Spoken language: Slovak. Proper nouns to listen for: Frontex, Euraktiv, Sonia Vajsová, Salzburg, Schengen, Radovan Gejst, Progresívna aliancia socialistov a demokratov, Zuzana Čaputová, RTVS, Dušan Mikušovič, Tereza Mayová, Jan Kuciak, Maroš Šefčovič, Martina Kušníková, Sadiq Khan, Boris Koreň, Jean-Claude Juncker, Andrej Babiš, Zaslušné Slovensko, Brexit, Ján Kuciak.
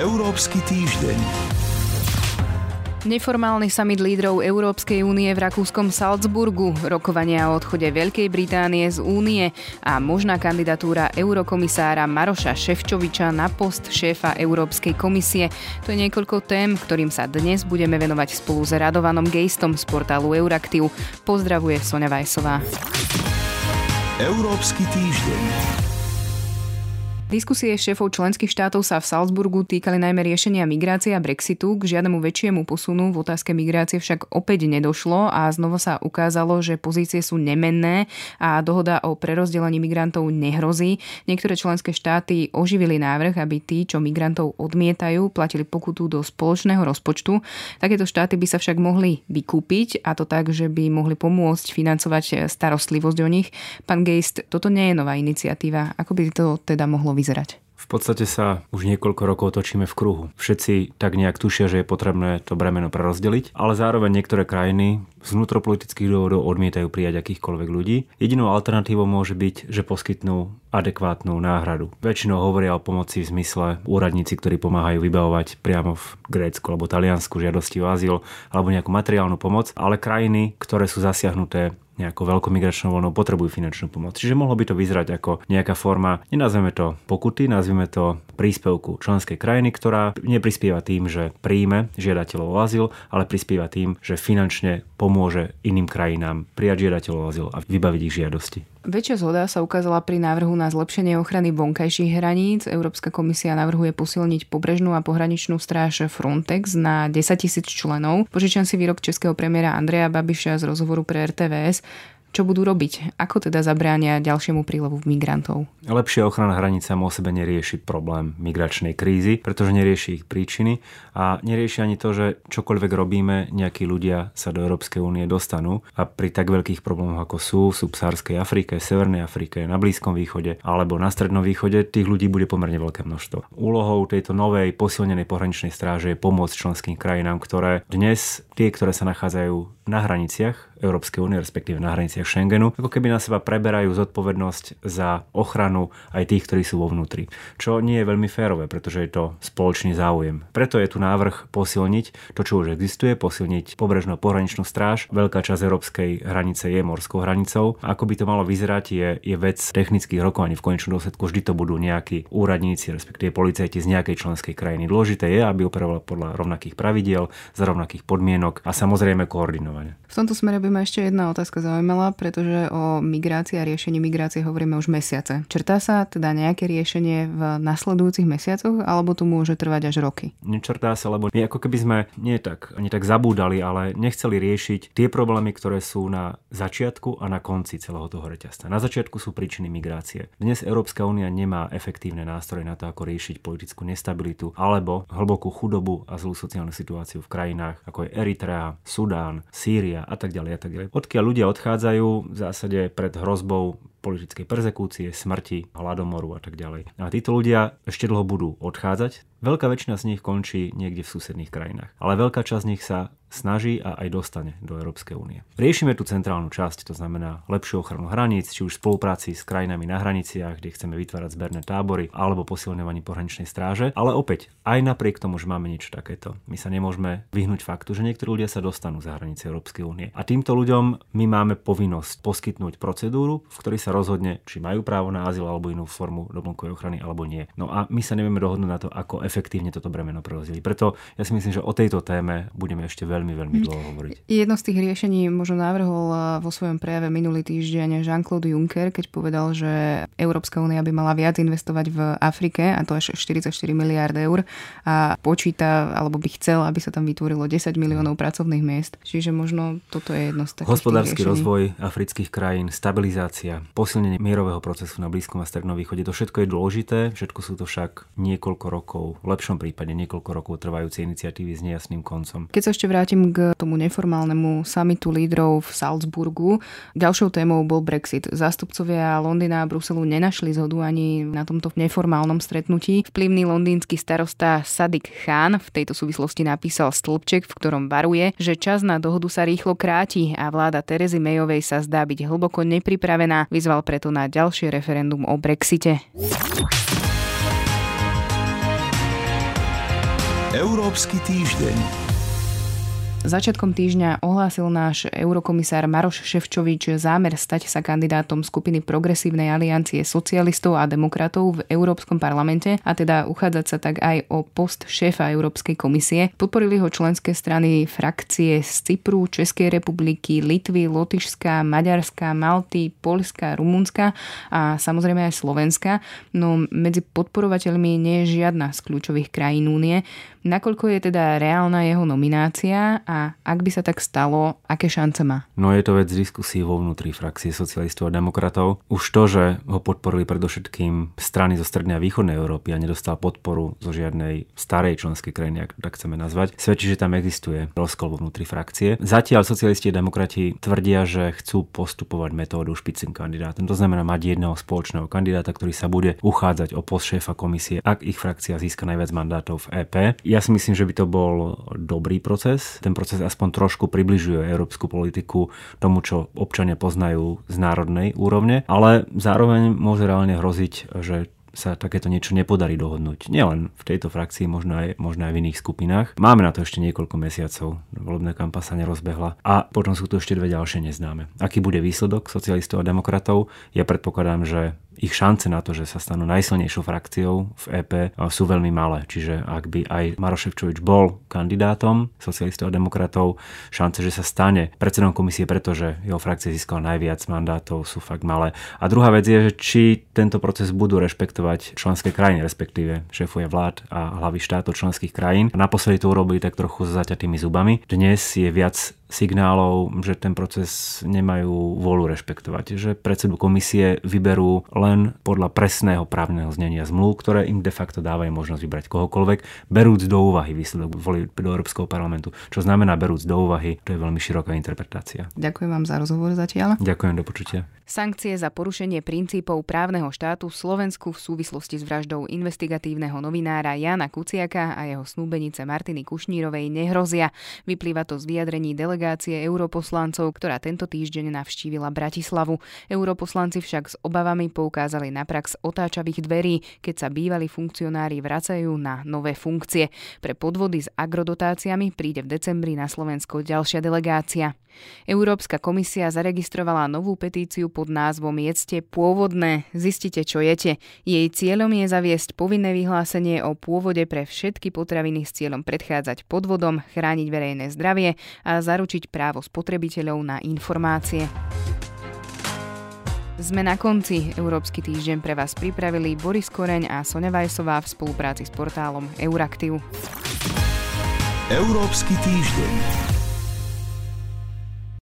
Európsky týždeň. Neformálny summit lídrov Európskej únie v rakúskom Salzburgu, rokovania o odchode Veľkej Británie z únie a možná kandidatúra eurokomisára Maroša Šefčoviča na post šéfa Európskej komisie. To je niekoľko tém, ktorým sa dnes budeme venovať spolu s Radovanom Gejstom z portálu Euraktiv. Pozdravuje Sonia Vajsová. Európsky týždeň. Diskusie šéfov členských štátov sa v Salzburgu týkali najmä riešenia migrácie a Brexitu. K žiadnemu väčšiemu posunu v otázke migrácie však opäť nedošlo a znova sa ukázalo, že pozície sú nemenné a dohoda o prerozdelení migrantov nehrozí. Niektoré členské štáty oživili návrh, aby tí, čo migrantov odmietajú, platili pokutu do spoločného rozpočtu. Takéto štáty by sa však mohli vykúpiť, a to tak, že by mohli pomôcť financovať starostlivosť o nich. Pán Geist, toto nie je nová iniciatíva. Ako by to teda mohlo vyzerať? V podstate sa už niekoľko rokov točíme v kruhu. Všetci tak nejak tušia, že je potrebné to bremeno prerozdeliť, ale zároveň niektoré krajiny z vnútropolitických dôvodov odmietajú prijať akýchkoľvek ľudí. Jedinou alternatívou môže byť, že poskytnú adekvátnu náhradu. Väčšinou hovoria o pomoci v zmysle úradníci, ktorí pomáhajú vybavovať priamo v Grécku alebo Taliansku žiadosti o azyl alebo nejakú materiálnu pomoc, ale krajiny, ktoré sú zasiahnuté nejakou veľkou migračnou voľnou, potrebujú finančnú pomoc. Čiže mohlo by to vyzerať ako nejaká forma, nenazveme to pokuty, nazvime to príspevku členskej krajiny, ktorá neprispieva tým, že príjme žiadateľov o azyl, ale prispieva tým, že finančne pomôže iným krajinám prijať žiadateľov o azyl a vybaviť ich žiadosti. Väčšia zhoda sa ukázala pri návrhu na zlepšenie ochrany vonkajších hraníc. Európska komisia navrhuje posilniť pobrežnú a pohraničnú stráž Frontex na 10 000 členov. Požičam si výrok českého premiéra Andreja Babiša z rozhovoru pre RTVS. Čo budú robiť? Ako teda zabránia ďalšiemu prílevu migrantov? Lepšia ochrana hraníc sama o sebe nerieši problém migračnej krízy, pretože nerieši ich príčiny a nerieši ani to, že čokoľvek robíme, nejakí ľudia sa do Európskej únie dostanú a pri tak veľkých problémoch ako sú v subsahárskej Afrike, v Severnej Afrike, na Blízkom východe alebo na Strednom východe, tých ľudí bude pomerne veľké množstvo. Úlohou tejto novej posilnenej pohraničnej stráže je pomôcť členským krajinám, ktoré dnes tie, ktoré sa nachádzajú na hraniciach Európskej únie, respektíve na hraniciach Schengenu, ako keby na seba preberajú zodpovednosť za ochranu aj tých, ktorí sú vo vnútri. Čo nie je veľmi férové, pretože je to spoločný záujem. Preto je tu návrh posilniť to, čo už existuje, posilniť pobrežnú pohraničnú stráž. Veľká časť európskej hranice je morskou hranicou. Ako by to malo vyzerať, je vec technických rokovaní. V konečnom dôsledku vždy to budú nejakí úradníci, respektíve policajti z nejakej členskej krajiny. Dôležité je, aby operoval podľa rovnakých pravidiel, za rovnakých podmienok a samozrejme koordinovane. V tomto smere ma ešte jedna otázka zaujímala, pretože o migrácii a riešení migrácie hovoríme už mesiace. Črtá sa teda nejaké riešenie v nasledujúcich mesiacoch, alebo to môže trvať až roky? Nečrtá sa, lebo my ako keby sme nie tak zabúdali, ale nechceli riešiť tie problémy, ktoré sú na začiatku a na konci celého toho reťazca. Na začiatku sú príčiny migrácie. Dnes Európska únia nemá efektívne nástroje na to, ako riešiť politickú nestabilitu alebo hlbokú chudobu a zlú sociálnu situáciu v krajinách ako je Eritrea, Sudán, Sýria a tak ďalej. Odkiaľ ľudia odchádzajú v zásade pred hrozbou politickej perzekúcie, smrti, hladomoru a tak ďalej. A títo ľudia ešte dlho budú odchádzať. Veľká väčšina z nich končí niekde v susedných krajinách, ale veľká časť z nich sa snaží a aj dostane do Európskej únie. Riešime tú centrálnu časť, to znamená lepšiu ochranu hraníc, či už v spolupráci s krajinami na hraniciach, kde chceme vytvárať zberné tábory alebo posilňovanie pohraničnej stráže, ale opäť aj napriek tomu, že máme niečo takéto, my sa nemôžeme vyhnúť faktu, že niektorí ľudia sa dostanú za hranice Európskej únie. A týmto ľuďom my máme povinnosť poskytnúť procedúru, v ktorej sa rozhodne, či majú právo na azyl alebo inú formu doplnkovej ochrany alebo nie. No a my sa nevieme dohodnúť na to, ako efektívne toto bremeno prerozdeliť. Preto ja si myslím, že o tejto téme budeme ešte veľmi dlho hovoriť. Jedno z tých riešení možno navrhol vo svojom prejave minulý týždeň Jean-Claude Juncker, keď povedal, že Európska únia by mala viac investovať v Afrike, a to až 44 miliárd eur, a počíta alebo by chcel, aby sa tam vytvorilo 10 miliónov pracovných miest. Čiže možno toto je jedno z takých hospodársky riešení. Rozvoj afrických krajín, stabilizácia, posilnenie mierového procesu na Blízkom a Strednom východe, to všetko je dôležité, všetko sú to však niekoľko rokov, v lepšom prípade niekoľko rokov trvajúce iniciatívy s nejasným koncom. Keď sa ešte vrátim k tomu neformálnemu samitu lídrov v Salzburgu, ďalšou témou bol Brexit. Zástupcovia Londýna a Bruselu nenašli zhodu ani na tomto neformálnom stretnutí. Vplyvný londýnsky starosta Sadiq Khan v tejto súvislosti napísal stĺpček, v ktorom varuje, že čas na dohodu sa rýchlo kráti a vláda Terezy Mayovej sa zdá byť hlboko nepripravená. Vyzval preto na ďalšie referendum o Brexite. Európsky týždeň. Začiatkom týždňa ohlásil náš eurokomisár Maroš Šefčovič zámer stať sa kandidátom skupiny Progresívnej aliancie socialistov a demokratov v Európskom parlamente, a teda uchádzať sa tak aj o post šéfa Európskej komisie. Podporili ho členské strany frakcie z Cypru, Českej republiky, Litvy, Lotyšska, Maďarska, Malty, Poľska, Rumunska a samozrejme aj Slovenska. No medzi podporovateľmi nie je žiadna z kľúčových krajín únie. Nakoľko je teda reálna jeho nominácia a ak by sa tak stalo, aké šance má? No je to vec diskusí vo vnútri frakcie socialistov a demokratov. Už to, že ho podporili predovšetkým strany zo strednej a východnej Európy a nedostal podporu zo žiadnej starej členskej krajiny, ak to tak chceme nazvať, svedčí, že tam existuje rozkol vo vnútri frakcie. Zatiaľ socialisti a demokrati tvrdia, že chcú postupovať metódu špicen kandidátom. To znamená mať jedného spoločného kandidáta, ktorý sa bude uchádzať o post šéfa komisie, ak ich frakcia získa najviac mandátov v EP. Ja si myslím, že by to bol dobrý proces. Ten proces aspoň trošku približuje európsku politiku tomu, čo občania poznajú z národnej úrovne, ale zároveň môže reálne hroziť, že sa takéto niečo nepodarí dohodnúť. Nielen v tejto frakcii, možno aj v iných skupinách. Máme na to ešte niekoľko mesiacov. Volebná kampaň sa nerozbehla. A potom sú tu ešte dve ďalšie neznáme. Aký bude výsledok socialistov a demokratov? Ja predpokladám, že ich šance na to, že sa stanú najsilnejšou frakciou v EP, sú veľmi malé. Čiže ak by aj Maroš Šefčovič bol kandidátom socialistov a demokratov, šance, že sa stane predsedom komisie, pretože jeho frakcia získala najviac mandátov, sú fakt malé. A druhá vec je, že či tento proces budú rešpektovať členské krajiny, respektíve šéfuje vlád a hlavy štátov členských krajín. Naposledy to urobili tak trochu s zaťatými zubami. Dnes je viac signálov, že ten proces nemajú vôľu rešpektovať, že predsedu komisie vyberú len podľa presného právneho znenia zmluv, ktoré im de facto dávajú možnosť vybrať kohokoľvek, berúc do úvahy výsledok volieb do Európskeho parlamentu. Čo znamená berúc do úvahy, to je veľmi široká interpretácia. Ďakujem vám za rozhovor zatiaľ. Ďakujem, do počutia. Sankcie za porušenie princípov právneho štátu v Slovensku v súvislosti s vraždou investigatívneho novinára Jána Kuciaka a jeho snúbenice Martiny Kušnírovej nehrozia. Vyplýva to z vyjadrení delegácie europoslancov, ktorá tento týždeň navštívila Bratislavu. Europoslanci však s obavami poukázali na prax otáčavých dverí, keď sa bývalí funkcionári vracajú na nové funkcie. Pre podvody s agrodotáciami príde v decembri na Slovensko ďalšia delegácia. Európska komisia zaregistrovala novú petíciu pod názvom Jedzte pôvodné, zistite čo jete. Jej cieľom je zaviesť povinné vyhlásenie o pôvode pre všetky potraviny s cieľom predchádzať podvodom, chrániť verejné zdravie a zaručiť právo spotrebiteľov na informácie. Sme na konci. Európsky týždeň pre vás pripravili Boris Koreň a Sonia Vajsová v spolupráci s portálom Euraktiv. Európsky týždeň.